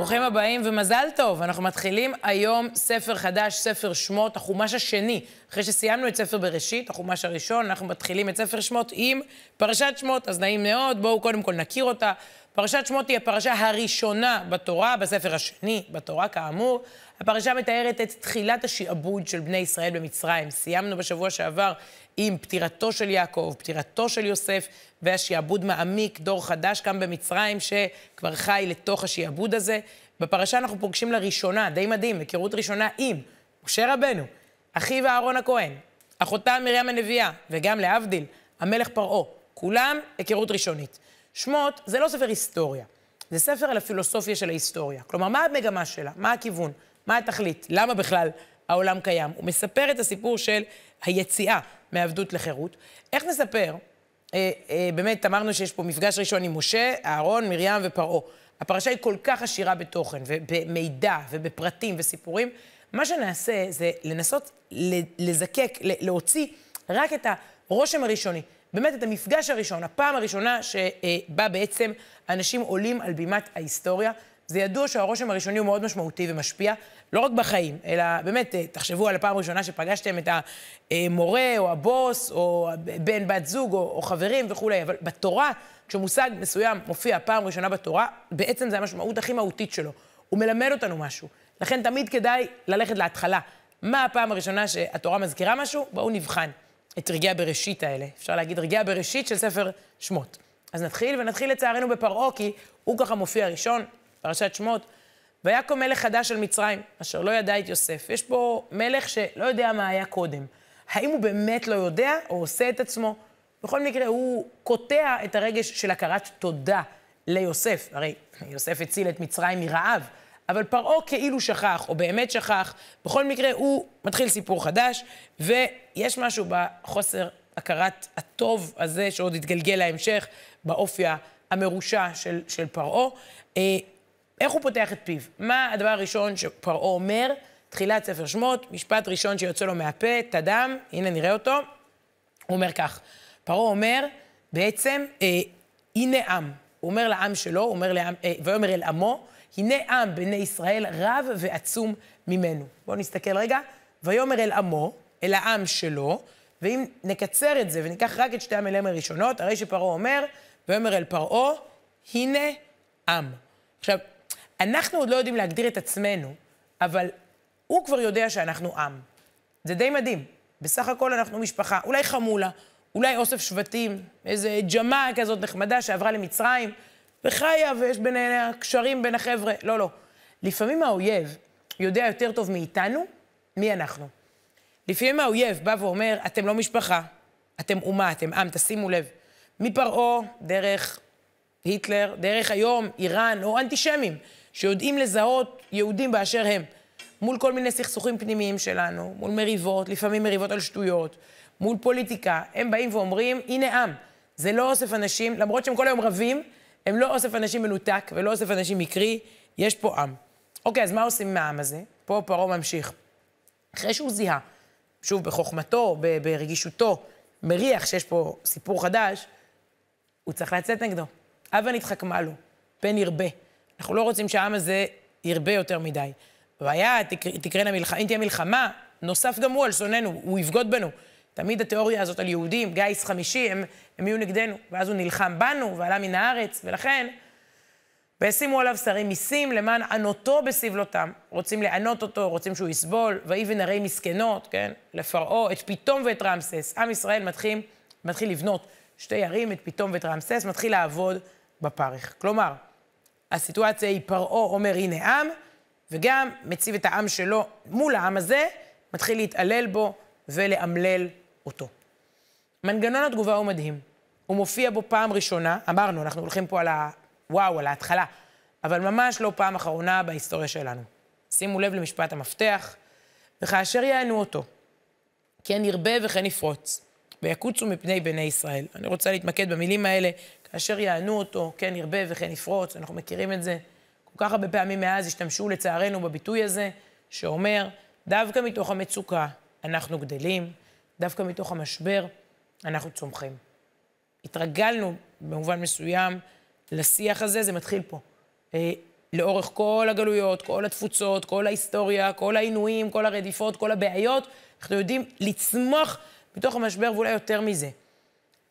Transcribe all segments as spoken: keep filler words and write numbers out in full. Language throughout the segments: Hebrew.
ברוכים הבאים ומזל טוב. אנחנו מתחילים היום ספר חדש, ספר שמות, החומש השני. אחרי שסיימנו את ספר בראשית, החומש הראשון, אנחנו מתחילים את ספר שמות עם פרשת שמות, אז נעים מאוד, בואו קודם כל נכיר אותה. פרשת שמות היא הפרשה הראשונה בתורה, בספר השני בתורה כאמור. הפרשה מתארת את תחילת השעבוד של בני ישראל במצרים. סיימנו בשבוע שעבר עם פטירתו של יעקב, פטירתו של יוסף, והשעבוד מעמיק, דור חדש כאן במצרים שכבר חי לתוך השעבוד הזה. בפרשה אנחנו פוגשים לראשונה, די מדהים, הכירות ראשונה עם משה רבנו, אחיו אהרון הכהן, אחותה מרים הנביאה, וגם להבדיל, המלך פרעה. כולם הכירות ראשונית. שמות זה לא ספר היסטוריה, זה ספר על הפילוסופיה של ההיסטוריה. כלומר, מה המגמה שלה? מה הכיוון? מה התכלית? למה בכלל העולם קיים? הוא מספר את הסיפור של היציאה מעבדות לחירות. איך נספר? אה, אה, באמת, אמרנו שיש פה מפגש ראשון עם משה, אהרון, מרים ופרעה. הפרשה היא כל כך עשירה בתוכן, ובמידע, ובפרטים, וסיפורים. מה שנעשה זה לנסות לזקק, להוציא רק את הרושם הראשוני. באמת, את המפגש הראשון, הפעם הראשונה שבה בעצם אנשים עולים על בימת ההיסטוריה. זה ידוע שהרושם הראשוני הוא מאוד משמעותי ומשפיע, לא רק בחיים, אלא באמת, תחשבו על הפעם הראשונה שפגשתם את המורה או הבוס, או בן בת זוג, או, או חברים וכולי. אבל בתורה, כשמושג מסוים מופיע פעם ראשונה בתורה, בעצם זה המשמעות הכי מהותית שלו. הוא מלמד אותנו משהו. לכן תמיד כדאי ללכת להתחלה. מה הפעם הראשונה שהתורה מזכירה משהו? בואו נבחן את רגעי הבראשית האלה. אפשר להגיד רגעי הבראשית של ספר שמות. אז נתחיל, ונתחיל לצערנו בפרעה, כי הוא ככה מופיע ראשון, פרשת שמות. והיה קום מלך חדש של מצרים, אשר לא ידע את יוסף. יש פה מלך שלא יודע מה היה קודם. האם הוא באמת לא יודע, או עושה את עצמו? בכל מקרה, הוא קוטע את הרגש של הכרת תודה ליוסף. הרי יוסף הציל את מצרים מרעב, אבל פרעה כאילו שכח, או באמת שכח. בכל מקרה, הוא מתחיל סיפור חדש, ויש משהו בחוסר הכרת הטוב הזה, שעוד יתגלגל להמשך, באופי המרושע של, של פרעה. איך הוא פותח את פיו? מה הדבר הראשון שפרעה אומר? תחילת ספר שמות, משפט ראשון שיוצא לו מהפה, תדם, הנה נראה אותו. הוא אומר כך, פרעה אומר, בעצם, אה, הנה עם. הוא אומר לעם שלו, הוא אומר לעם, אה, ואומר אל עמו, הנה עם בני ישראל רב ועצום ממנו. בואו נסתכל רגע, ויאמר אל עמו, אל העם שלו, ואם נקצר את זה וניקח רק את שתי המילים הראשונות, הרי שפרעה אומר, ויאמר אל פרעה, הנה עם. עכשיו, אנחנו עוד לא יודעים להגדיר את עצמנו, אבל הוא כבר יודע שאנחנו עם. זה די מדהים. בסך הכל אנחנו משפחה, אולי חמולה, אולי אוסף שבטים, איזה ג'מה כזאת נחמדה שעברה למצרים, וחיה ויש ביניהם קשרים בין החבר'ה. לא, לא. לפעמים האויב יודע יותר טוב מאיתנו, מי אנחנו. לפעמים האויב בא ואומר, אתם לא משפחה, אתם אומה, אתם עם, תשימו לב. מפרעה, דרך היטלר, דרך היום, איראן, או אנטישמים, שיודעים לזהות יהודים באשר הם, מול כל מיני סכסוכים פנימיים שלנו, מול מריבות, לפעמים מריבות על שטויות, מול פוליטיקה, הם באים ואומרים, הנה עם, זה לא אוסף אנשים, למרות שהם כל היום רבים, הם לא אוסף אנשים מנותק ולא אוסף אנשים מקרי, יש פה עם. אוקיי, אז מה עושים עם העם הזה? פה פרעה ממשיך. אחרי שהוא זיהה, שוב בחוכמתו, ברגישותו, מריח שיש פה סיפור חדש, הוא צריך לצאת נגדו. אבן התחכמה לו, פן ירבה. אנחנו לא רוצים שהעם הזה ירבה יותר מדי. והיה, תקרנה מלחמה, אם תהיה מלחמה, נוסף גם הוא על שוננו, הוא יבגוד בנו. תמיד התיאוריה הזאת על יהודים, גייס חמישי, הם, הם יהיו נגדנו. ואז הוא נלחם בנו ועלה מן הארץ, ולכן, והשימו עליו שרי מיסים למען ענותו בסבלותם. רוצים לענות אותו, רוצים שהוא יסבול, ואיבן הרי מסכנות, כן? לפרעה, את פתאום ואת רמסס. עם ישראל מתחיל, מתחיל לבנות שתי ערים, את פתאום ואת רמסס, מתחיל לעבוד בפרך. כלומר, הסיטואציה היא פרעה אומר, הנה עם, וגם מציב את העם שלו מול העם הזה, מתחיל להתעלל בו ולאמלל אותו. מנגנון התגובה הוא מדהים. הוא מופיע בו פעם ראשונה, אמרנו, אנחנו הולכים פה על הוואו, על ההתחלה, אבל ממש לא פעם אחרונה בהיסטוריה שלנו. שימו לב למשפט המפתח, וכאשר יענו אותו, כן ירבה וכן יפרוץ, ויקוצו מפני בני ישראל. אני רוצה להתמקד במילים האלה, כאשר יענו אותו, כן ירבה וכן יפרוץ, אנחנו מכירים את זה. כל כך הרבה פעמים מאז השתמשו לצערנו בביטוי הזה, שאומר, דווקא מתוך המצוקה אנחנו גדלים, דווקא מתוך המשבר אנחנו צומחים. התרגלנו במובן מסוים לשיח הזה, זה מתחיל פה. לאורך כל הגלויות, כל התפוצות, כל ההיסטוריה, כל העינויים, כל הרדיפות, כל הבעיות, אנחנו יודעים לצמוח בתוך המשבר ואולי יותר מזה.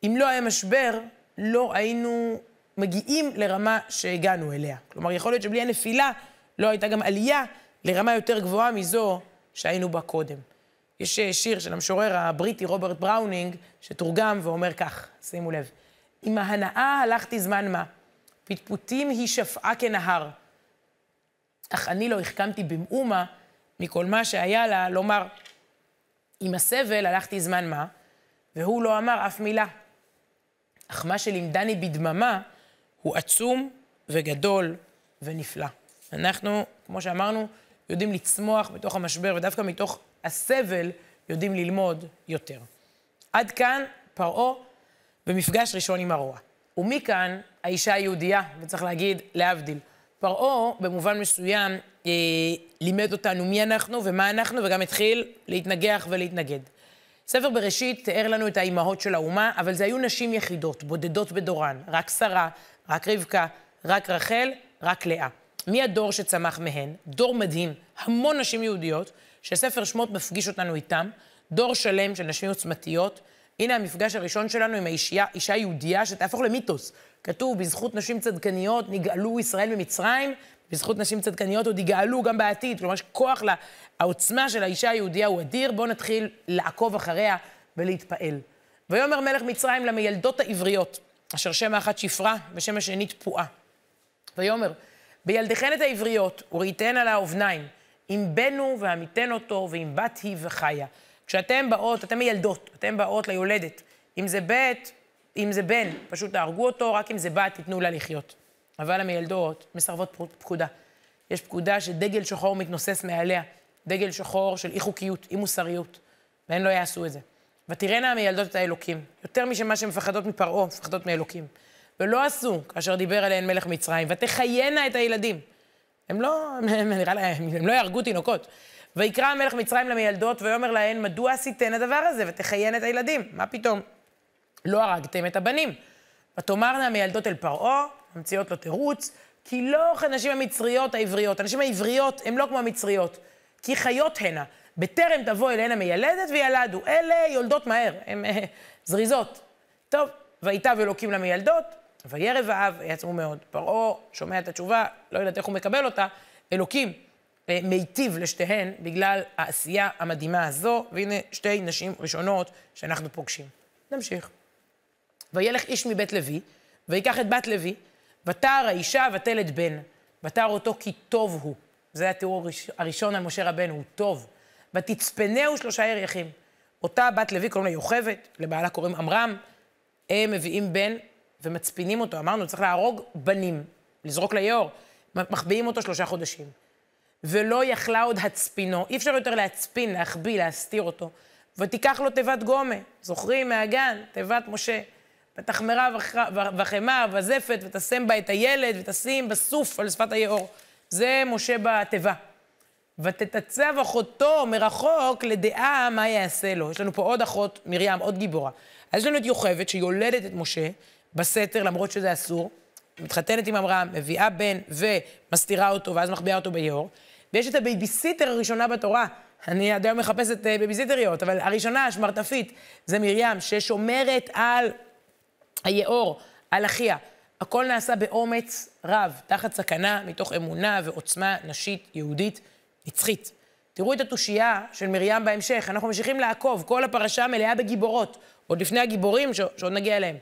אם לא היה משבר, לא היינו מגיעים לרמה שהגענו אליה. כלומר, יכול להיות שבלי הנפילה לא הייתה גם עלייה לרמה יותר גבוהה מזו שהיינו בה קודם. יש שיר של המשורר הבריטי רוברט בראונינג, שתורגם ואומר כך, שימו לב, עם ההנאה הלכתי זמן מה, פטפוטים היא שפעה כנהר, אך אני לא החכמתי במאומה מכל מה שהיה לה לומר, עם הסבל הלכתי זמן מה, והוא לא אמר אף מילה. אך מה שלימדני בדממה הוא עצום וגדול ונפלא. אנחנו, כמו שאמרנו, יודעים לצמוח בתוך המשבר, ודווקא מתוך הסבל יודעים ללמוד יותר. עד כאן פרעה במפגש ראשון עם הרוע. ומכאן האישה היהודייה, וצריך להגיד להבדיל. פרעה, במובן מסוים, אה, לימד אותנו מי אנחנו ומה אנחנו, וגם התחיל להתנגח ולהתנגד. ספר בראשית תאר לנו את האימהות של האומה, אבל זה היו נשים יחידות, בודדות בדורן, רק שרה, רק רבקה, רק רחל, רק לאה. מי הדור שצמח מהן? דור מדהים, המון נשים יהודיות, שספר שמות מפגיש אותנו איתם, דור שלם של נשים עוצמתיות. הנה המפגש הראשון שלנו עם האישה, אישה יהודייה שתהפוך למיתוס. כתוב, בזכות נשים צדקניות נגאלו ישראל ממצרים, בזכות נשים צדקניות עוד יגאלו גם בעתיד. כלומר, כוח לה, העוצמה של האישה היהודייה הוא אדיר, בואו נתחיל לעקוב אחריה ולהתפעל. ויאמר מלך מצרים למילדות העבריות, אשר שם האחת שפרה ושם השנית פועה. ויאמר, בילדיכן את העבריות וראיתן על האובניים, אם בנו ועמיתן אותו ואם בת היא וחיה. כשאתם באות, אתם מילדות, אתם באות ליולדת. אם זה בית, אם זה בן, פשוט תהרגו אותו, רק אם זה בת, תיתנו לה לחיות. אבל המילדות מסרבות פקודה. יש פקודה שדגל שחור מתנוסס מעליה, דגל שחור של אי-חוקיות, אי-מוסריות, והן לא יעשו את זה. ותראינה המילדות את האלוקים, יותר משמה שמפחדות מפרעה, מפחדות מאלוקים. ולא עשו כאשר דיבר עליהן מלך מצרים, ותחיינה את הילדים. הם לא, נראה להם, הם לא יהרגו תינוקות. ויקרא המלך מצרים למילדות ויאמר להן, מדוע עשיתן הדבר הזה ותחיין את הילדים? מה פתאום? לא הרגתם את הבנים. ותאמרנה המילדות אל פרעה, ממציאות לו תירוץ, כי לא הנשים המצריות העבריות, הנשים העבריות הן לא כמו המצריות, כי חיות הנה, בטרם תבוא אליהן המיילדת וילדו, אלה יולדות מהר, הן זריזות. טוב, ויטב אלוקים למילדות, וירא ואב, יעצמו מאוד. פרעה שומע את התשובה, לא יודעת איך הוא מקבל אותה, אלוקים מיטיב לשתיהן בגלל העשייה המדהימה הזו, והנה שתי נשים ראשונות שאנחנו פוגשים. נמשיך. וילך איש מבית לוי, ויקח את בת לוי, ותער האישה ותלד בן, ותער אותו כי טוב הוא. זה התיאור הראשון על משה רבנו, הוא טוב. ותצפנהו שלושה ירחים. אותה בת לוי קוראים לה יוכבת, לבעלה קוראים עמרם, הם מביאים בן ומצפינים אותו. אמרנו, צריך להרוג בנים, לזרוק ליאור, מחביאים אותו שלושה חודשים. ולא יכלה עוד הצפינו, אי אפשר יותר להצפין, להחביא, להסתיר אותו. ותיקח לו תיבת גומה, זוכרים מהגן, תיבת משה, ותחמרה וחמה וזפת, ותשם בה את הילד, ותשים בסוף על שפת היאור. זה משה בתיבה. ותתצב אחותו מרחוק לדעה מה יעשה לו. יש לנו פה עוד אחות, מרים, עוד גיבורה. אז יש לנו את יוכבת שיולדת את משה בסתר, למרות שזה אסור, מתחתנת עם עמרם, מביאה בן ומסתירה אותו, ואז מחביאה אותו ביאור. ויש את הבייביסיטר הראשונה בתורה. אני עד היום מחפשת בייביסיטריות, אבל הראשונה, השמרטפית, זה מרים, ששומרת על היאור, על אחיה. הכל נעשה באומץ רב, תחת סכנה, מתוך אמונה ועוצמה נשית יהודית נצחית. תראו את התושייה של מרים בהמשך. אנחנו ממשיכים לעקוב, כל הפרשה מלאה בגיבורות, עוד לפני הגיבורים שעוד נגיע אליהם.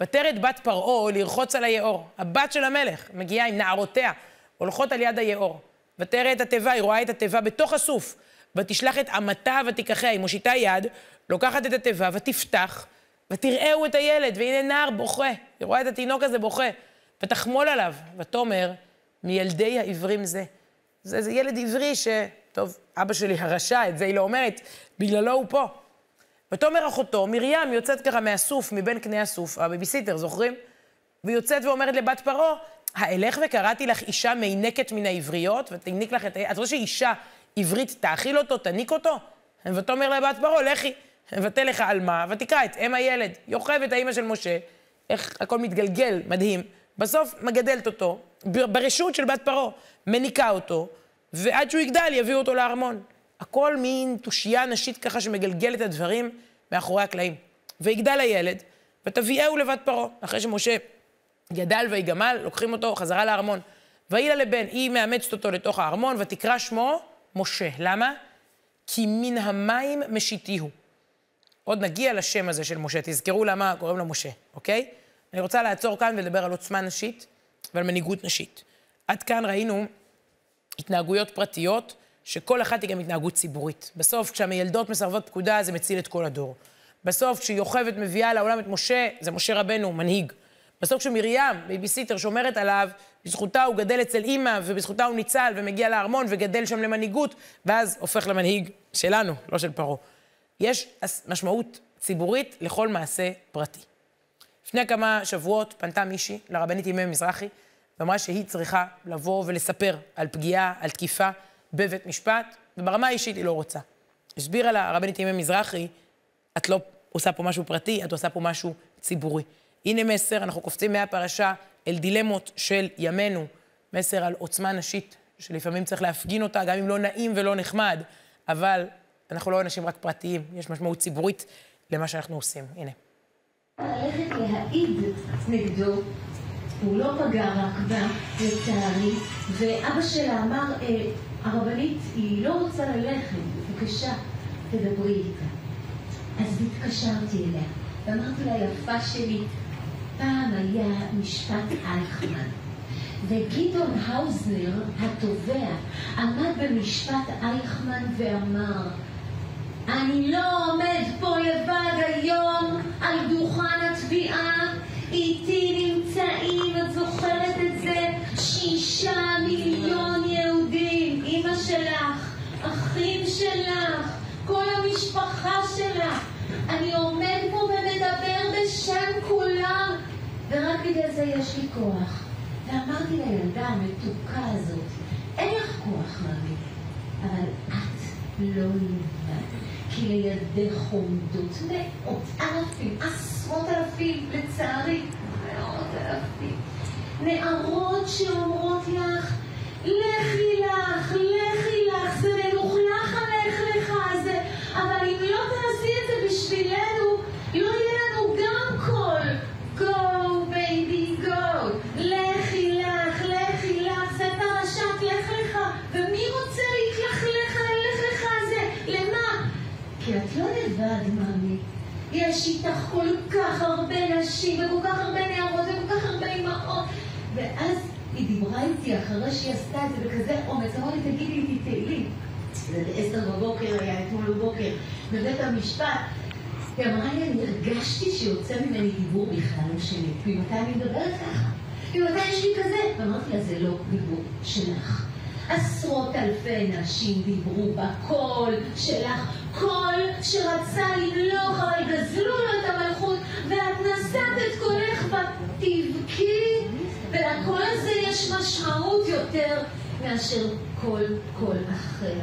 ותרד בת פרעה לרחוץ על היאור. הבת של המלך מגיעה עם נערותיה, הולכות על יד היאור. ותראה את התיבה, היא רואה את התיבה בתוך הסוף. ותשלח את עמתה ותיקחיה, היא מושיטה יד, לוקחת את התיבה ותפתח, ותראהו את הילד, והנה נער בוכה. היא רואה את התינוק הזה בוכה. ותחמול עליו, ותאמר, מילדי העברים זה. זה, זה ילד עברי ש... טוב, אבא שלי הרשע, את זה היא לא אומרת, בגללו הוא פה. ותאמר אחותו, מרים יוצאת ככה מהסוף, מבין קני הסוף, הבייביסיטר, זוכרים? ויוצאת ואומרת לבת פרעה, האלך וקראתי לך אישה מינקת מן העבריות, ותניק לך את... את רואה שאישה עברית תאכיל אותו, תניק אותו? ותאמר לבת פרעה, לכי, ותלך על מה, ותקרא את אם הילד, יוכבת האימא של משה, איך הכל מתגלגל, מדהים, בסוף מגדלת אותו, ברשות של בת פרעה, מניקה אותו, ועד שהוא יגדל יביאו אותו לארמון. הכל מין תושייה נשית ככה שמגלגל את הדברים מאחורי הקלעים. ויגדל הילד, ותביאהו לבת פרעה. אחרי שמשה גדל ויגמל, לוקחים אותו חזרה לארמון. והיא לבן, היא מאמצת אותו לתוך הארמון, ותקרא שמו משה. למה? כי מן המים משיתיהו. עוד נגיע לשם הזה של משה, תזכרו למה קוראים לו משה, אוקיי? אני רוצה לעצור כאן ולדבר על עוצמה נשית ועל מנהיגות נשית. עד כאן ראינו התנהגויות פרטיות, שכל אחת היא גם התנהגות ציבורית. בסוף, כשהמילדות מסרבות פקודה, זה מציל את כל הדור. בסוף, כשיוכבת מביאה לעולם את משה, זה משה רבנו, מנהיג. בסוף, כשמרים, בייביסיטר, שומרת עליו, בזכותה הוא גדל אצל אימא, ובזכותה הוא ניצל ומגיע לארמון וגדל שם למנהיגות, ואז הופך למנהיג שלנו, לא של פרעה. יש משמעות ציבורית לכל מעשה פרטי. לפני כמה שבועות פנתה מישהי לרבנית ימי מזרחי, ואמרה שהיא צריכה לבוא ולספר על פגיעה, על תקיפה בבית משפט, וברמה האישית היא לא רוצה. הסבירה לה הרבנית ימי מזרחי, את לא עושה פה משהו פרטי, את עושה פה משהו ציבורי. הנה מסר, אנחנו קופצים מהפרשה אל דילמות של ימינו, מסר על עוצמה נשית, שלפעמים צריך להפגין אותה, גם אם לא נעים ולא נחמד, אבל אנחנו לא אנשים רק פרטיים, יש משמעות ציבורית למה שאנחנו עושים. הנה. ללכת להעיד נגדו, הוא לא פגע רק בה, לצערי, ואבא שלה אמר, הרבנית, היא לא רוצה ללכת, בבקשה, תדברי איתה. אז התקשרתי אליה, ואמרתי לה, יפה שלי, פעם היה משפט אייכמן, וגדעון האוזנר, התובע, עמד במשפט אייכמן ואמר, אני לא עומד פה לבד היום על דוכן התביעה, איתי נמצאים, את זוכרת את זה, שישה מיליון יהודים, אמא שלך, אחים שלך, כל המשפחה שלך, אני עומד פה ומדבר בשם כולם, ורק בגלל זה יש לי כוח. ואמרתי לילדה המתוקה הזאת, אין לך כוח מאמין, אבל את לא נלמד. כי לידי חומדות מאות אלפים, עשרות אלפים, לצערי, מאות אלפים. נערות שאומרות לך, לכי לך, לכי לך, זה מלוכלך עליך לך, זה, אבל אם לא תעשי את זה בשבילנו, לא יהיה לנו גם קול. Go, baby, go. לכי לך, לכי לך, זה פרשת לך לך, ומי רוצה להתלך לך, לך לך, זה, למה? כי את לא לבד, מאמי. יש איתך כל כך הרבה נשים, וכל כך הרבה נערות, וכל כך הרבה אמהות. ואז היא דיברה איתי אחרי שהיא עשתה את זה בכזה אומץ. אמרה לי, תגידי לי, תהילי. זה בעשר בבוקר היה, אתמול בבוקר, בבית המשפט. היא אמרה לי, אני הרגשתי שיוצא ממני דיבור בכלל לא שלי. ומתי אני מדברת ככה? ומתי יש לי כזה? ואמרתי לה, זה לא דיבור שלך. עשרות אלפי נשים דיברו בקול שלך, קול שרצה למלוך, אבל גזלו לו את המלכות, ואת נשאת את קולך בתבכי, ולקול הזה יש משמעות יותר מאשר כל קול אחר.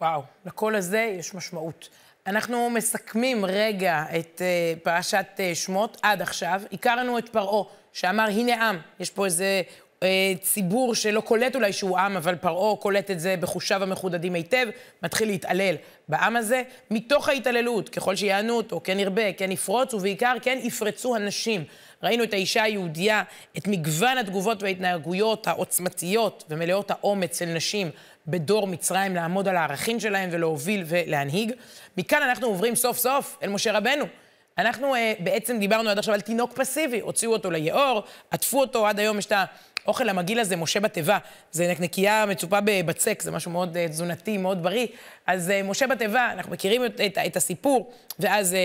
וואו, לקול הזה יש משמעות. אנחנו מסכמים רגע את uh, פרשת uh, שמות עד עכשיו. הכרנו את פרעה, שאמר, הנה עם, יש פה איזה... ציבור שלא קולט אולי שהוא עם, אבל פרעה קולט את זה בחושיו המחודדים היטב, מתחיל להתעלל בעם הזה, מתוך ההתעללות, ככל שיענו אותו, כן ירבה, כן יפרוץ, ובעיקר כן יפרצו הנשים. ראינו את האישה היהודיה, את מגוון התגובות וההתנהגויות העוצמתיות ומלאות האומץ של נשים בדור מצרים, לעמוד על הערכים שלהם ולהוביל ולהנהיג. מכאן אנחנו עוברים סוף סוף אל משה רבנו. אנחנו אה, בעצם דיברנו עד עכשיו על תינוק פסיבי, הוציאו אותו ליאור, עטפו אותו, עד היום יש את ה... אוכל המגיל הזה, משה בתיבה, זה נקניקיה מצופה בבצק, זה משהו מאוד uh, תזונתי, מאוד בריא. אז uh, משה בתיבה, אנחנו מכירים את, את, את הסיפור, ואז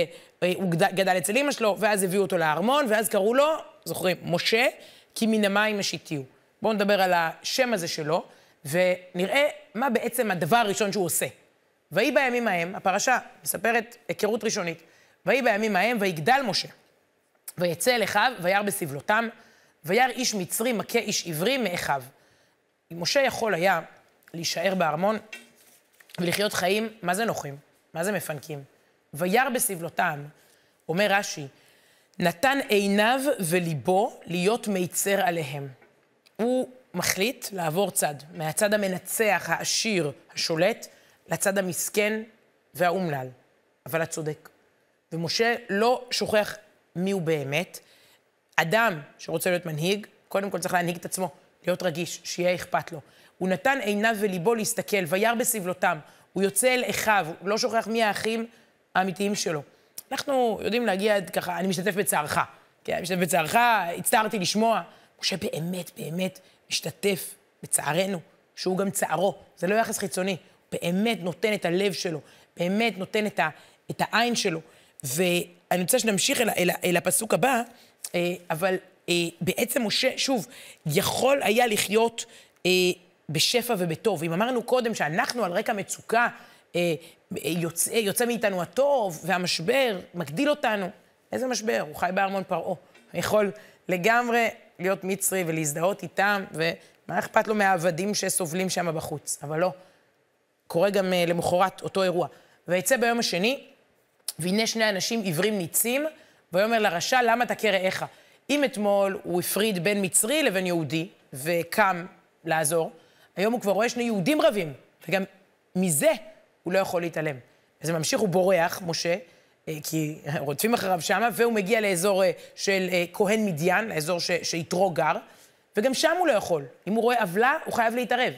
uh, הוא גדל, גדל אצל אמא שלו, ואז הביאו אותו לארמון, ואז קראו לו, זוכרים, משה, כי מן המים משיתיהו. בואו נדבר על השם הזה שלו, ונראה מה בעצם הדבר הראשון שהוא עושה. ויהי בימים ההם, הפרשה מספרת היכרות ראשונית, ויהי בימים ההם, ויגדל משה, ויצא אל אחיו, וירא בסבלותם, וירא איש מצרי מכה איש עברי מאחיו. משה יכול היה להישאר בארמון ולחיות חיים, מה זה נוחים? מה זה מפנקים? וירא בסבלותם, אומר רש"י, נתן עיניו וליבו להיות מיצר עליהם. הוא מחליט לעבור צד, מהצד המנצח, העשיר, השולט, לצד המסכן והאומלל, אבל הצודק. ומשה לא שוכח מי הוא באמת. אדם שרוצה להיות מנהיג, קודם כל צריך להנהיג את עצמו, להיות רגיש, שיהיה אכפת לו. הוא נתן עיניו וליבו להסתכל, וירא בסבלותם. הוא יוצא אל אחיו, הוא לא שוכח מי האחים האמיתיים שלו. אנחנו יודעים להגיע עד ככה, אני משתתף בצערך. כן, משתתף בצערך, הצטערתי לשמוע. משה באמת, באמת משתתף בצערנו, שהוא גם צערו. זה לא יחס חיצוני. הוא באמת נותן את הלב שלו, באמת נותן את, ה, את העין שלו. ואני רוצה שנמשיך אל, אל, אל הפסוק הבא, אבל בעצם משה, שוב, יכול היה לחיות בשפע ובטוב. אם אמרנו קודם שאנחנו על רקע מצוקה, יוצא, יוצא מאיתנו הטוב, והמשבר מגדיל אותנו. איזה משבר? הוא חי בארמון פרעה. יכול לגמרי להיות מצרי ולהזדהות איתם, ומה אכפת לו מהעבדים שסובלים שם בחוץ? אבל לא. קורה גם למחרת אותו אירוע. ויצא ביום השני, והנה שני אנשים עיוורים ניצים, ויאמר לרשע, למה אתה כרעך? אם אתמול הוא הפריד בין מצרי לבין יהודי, וקם לעזור, היום הוא כבר רואה שני יהודים רבים, וגם מזה הוא לא יכול להתעלם. אז הוא ממשיך, הוא בורח, משה, כי רודפים אחריו שמה, והוא מגיע לאזור של כהן מדיין, לאזור ש... שיתרו גר, וגם שם הוא לא יכול. אם הוא רואה עוולה, הוא חייב להתערב.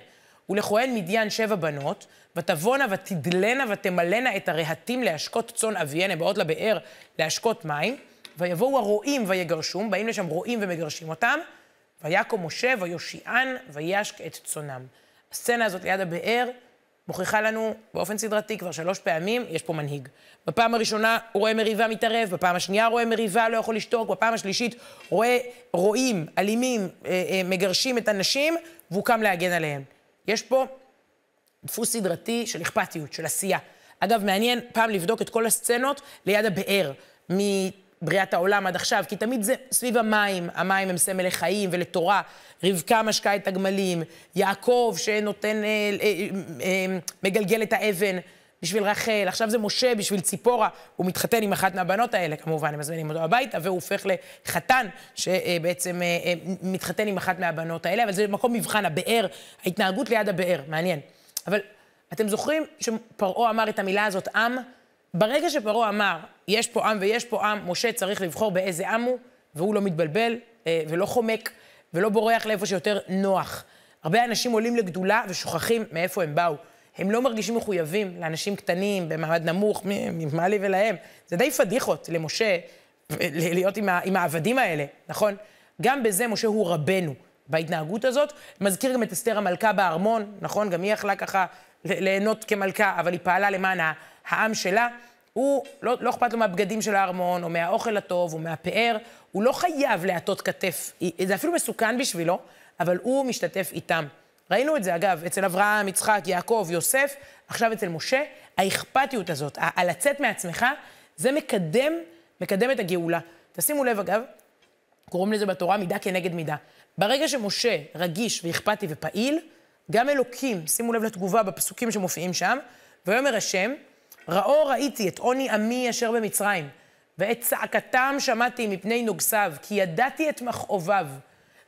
ולכהן מדיין שבע בנות, ותבונה ותדלנה ותמלנה את הרהטים להשקות צאן אביהן, הן באות לבאר להשקות מים, ויבואו הרועים ויגרשום, באים לשם רועים ומגרשים אותם, ויקום משה ויושיען וישק את צונם. הסצנה הזאת ליד הבאר מוכיחה לנו באופן סדרתי כבר שלוש פעמים, יש פה מנהיג. בפעם הראשונה הוא רואה מריבה מתערב, בפעם השנייה רואה מריבה לא יכול לשתוק, בפעם השלישית רואה רועים, אלימים, מגרשים את הנשים, והוא קם להגן עליהם. יש פה דפוס סדרתי של אכפתיות, של עשייה. אגב, מעניין פעם לבדוק את כל הסצנות ליד הבאר, מבריאת העולם עד עכשיו, כי תמיד זה סביב המים, המים הם סמל לחיים ולתורה, רבקה משקה את הגמלים, יעקב שנותן, אה, אה, אה, מגלגל את האבן בשביל רחל, עכשיו זה משה בשביל ציפורה, הוא מתחתן עם אחת מהבנות האלה, כמובן, הם מזמינים אותו הביתה, והוא הופך לחתן שבעצם מתחתן עם אחת מהבנות האלה, אבל זה מקום מבחן, הבאר, ההתנהגות ליד הבאר, מעניין. אבל אתם זוכרים שפרעה אמר את המילה הזאת עם? ברגע שפרעה אמר, יש פה עם ויש פה עם, משה צריך לבחור באיזה עם הוא, והוא לא מתבלבל ולא חומק ולא בורח לאיפה שיותר נוח. הרבה אנשים עולים לגדולה ושוכחים מאיפה הם באו. הם לא מרגישים מחויבים לאנשים קטנים, במעמד נמוך, ממעלי ולהם. זה די פדיחות למשה להיות עם, ה, עם העבדים האלה, נכון? גם בזה משה הוא רבנו בהתנהגות הזאת. מזכיר גם את אסתר המלכה בארמון, נכון? גם היא יכלה ככה ליהנות כמלכה, אבל היא פעלה למען העם שלה. הוא לא, לא אכפת לו מהבגדים של הארמון, או מהאוכל הטוב, או מהפאר. הוא לא חייב להטות כתף. זה אפילו מסוכן בשבילו, אבל הוא משתתף איתם. ראינו את זה, אגב, אצל אברהם, יצחק, יעקב, יוסף, עכשיו אצל משה, האכפתיות הזאת, הלצאת מעצמך, זה מקדם, מקדם את הגאולה. תשימו לב, אגב, קוראים לזה בתורה מידה כנגד מידה. ברגע שמשה רגיש ואכפתי ופעיל, גם אלוקים, שימו לב לתגובה בפסוקים שמופיעים שם, ויאמר השם, ראו ראיתי את עוני עמי אשר במצרים, ואת צעקתם שמעתי מפני נוגסיו, כי ידעתי את מכאוביו.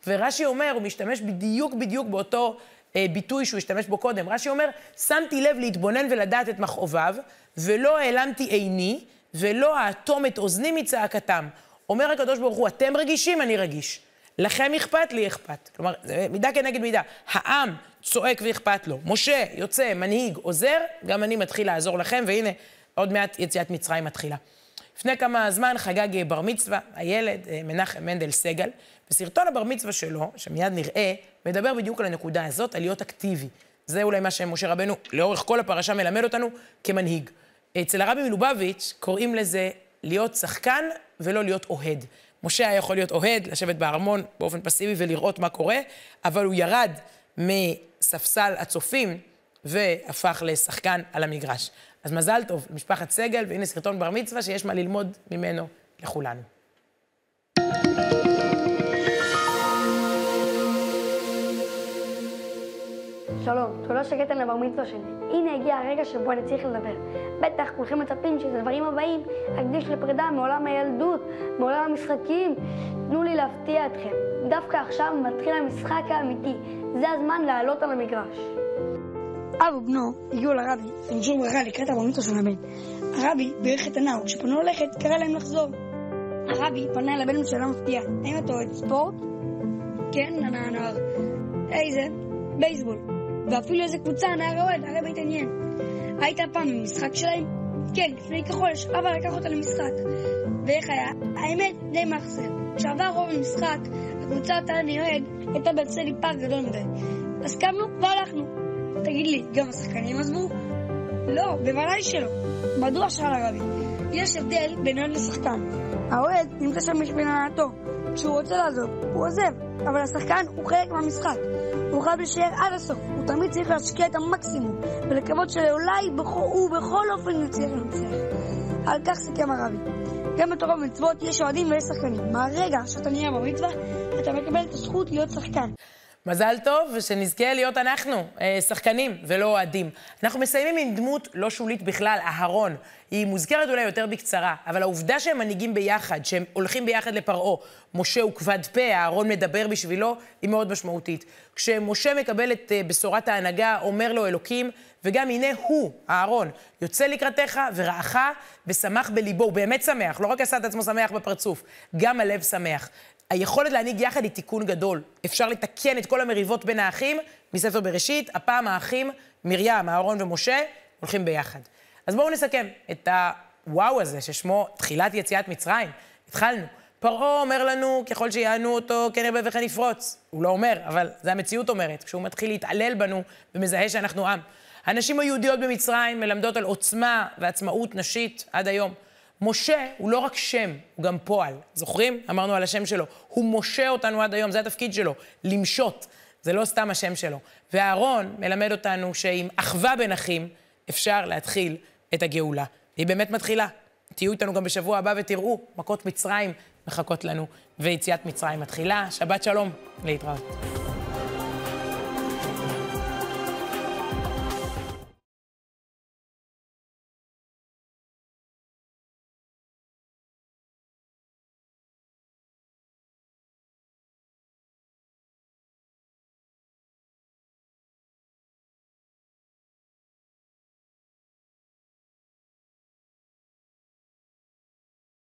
ורש"י אומר, הוא משתמש בדיוק בדיוק באותו אה, ביטוי שהוא השתמש בו קודם. רש"י אומר, שמתי לב להתבונן ולדעת את מכאוביו, ולא העלמתי עיני, ולא האטום את אוזני מצעקתם. אומר הקדוש ברוך הוא, אתם רגישים, אני רגיש. לכם אכפת, לי אכפת. כלומר, מידה כנגד מידה. העם צועק ואכפת לו. משה יוצא, מנהיג, עוזר, גם אני מתחיל לעזור לכם, והנה, עוד מעט יציאת מצרים מתחילה. לפני כמה זמן חגג בר מצווה, הילד, מנחם מנדל סגל, בסרטון הבר מצווה שלו, שמיד נראה, מדבר בדיוק על הנקודה הזאת, על להיות אקטיבי. זה אולי מה שמשה רבנו, לאורך כל הפרשה, מלמד אותנו כמנהיג. אצל הרבי מלובביץ' קוראים לזה להיות שחקן ולא להיות אוהד. משה היה יכול להיות אוהד, לשבת בארמון באופן פסיבי ולראות מה קורה, אבל הוא ירד מספסל הצופים והפך לשחקן על המגרש. אז מזל טוב למשפחת סגל, והנה סרטון בר מצווה שיש מה ללמוד ממנו לכולנו. שלום, תודה שהגעתם לבר מצווה שלי. הנה הגיע הרגע שבו אני צריך לדבר. בטח כולכם מצפים שזה דברים הבאים, אקדיש לפרידה מעולם הילדות, מעולם המשחקים. תנו לי להפתיע אתכם. דווקא עכשיו מתחיל המשחק האמיתי. זה הזמן לעלות על המגרש. אב ובנו הגיעו לרבי, ונשאו ברכה לקראת הבנות השולמד. הרבי בירך את הנאו, כשפנו הולכת, קרא להם לחזור. הרבי פנה אל הבן ושאלה מפתיעה. האם אתה אוהב ספורט? כן, הנער. איזה? בייסבול. ואפילו איזה קבוצה הנער אוהד, הרבי התעניין. היית פעם במשחק שלהם? כן, לפני כחודש, אבא לקח אותה למשחק. ואיך היה? האמת, די מחסר. כשעבר רוב המשחק, הקבוצה אותה נהרד, הייתה בעצה לי פער גדול מדי. אז קמנו והלכנו. תגיד לי, גם השחקנים עזבו? לא, בוודאי שלא. מדוע שאל הרבי? יש הבדל בין אוהד לשחקן. האוהד נמצא שם משבנתו. כשהוא רוצה לעזוב, הוא עוזב. אבל השחקן הוא חלק מהמשחק. הוא חייב להישאר עד הסוף. הוא תמיד צריך להשקיע את המקסימום, ולקוות שאולי הוא בכל אופן יצליח לנצח. על כך סיכם הרבי. גם בתורה ומצוות יש אוהדים ויש שחקנים. מהרגע שאתה נהיה במצווה, אתה מקבל את הזכות להיות שחקן. מזל טוב, ושנזכה להיות אנחנו, שחקנים ולא אוהדים. אנחנו מסיימים עם דמות לא שולית בכלל, אהרון. היא מוזכרת אולי יותר בקצרה, אבל העובדה שהם מנהיגים ביחד, שהם הולכים ביחד לפרעה, משה הוא כבד פה, אהרון מדבר בשבילו, היא מאוד משמעותית. כשמשה מקבל את בשורת ההנהגה, אומר לו אלוקים, וגם הנה הוא, אהרון, יוצא לקראתך ורעך ושמח בליבו. הוא באמת שמח, לא רק עשה את עצמו שמח בפרצוף, גם הלב שמח. היכולת להנהיג יחד היא תיקון גדול. אפשר לתקן את כל המריבות בין האחים מספר בראשית. הפעם האחים, מרים, אהרון ומשה, הולכים ביחד. אז בואו נסכם את הוואו הזה ששמו תחילת יציאת מצרים. התחלנו. פרעה אומר לנו, ככל שיענו אותו, כן ירבה וכן יפרוץ. הוא לא אומר, אבל זה המציאות אומרת, כשהוא מתחיל להתעלל בנו ומזהה שאנחנו עם. הנשים היהודיות במצרים מלמדות על עוצמה ועצמאות נשית עד היום. משה הוא לא רק שם, הוא גם פועל. זוכרים? אמרנו על השם שלו. הוא משה אותנו עד היום, זה התפקיד שלו, למשות. זה לא סתם השם שלו. ואהרון מלמד אותנו שעם אחווה בין אחים אפשר להתחיל את הגאולה. היא באמת מתחילה. תהיו איתנו גם בשבוע הבא ותראו, מכות מצרים מחכות לנו, ויציאת מצרים מתחילה. שבת שלום, להתראות.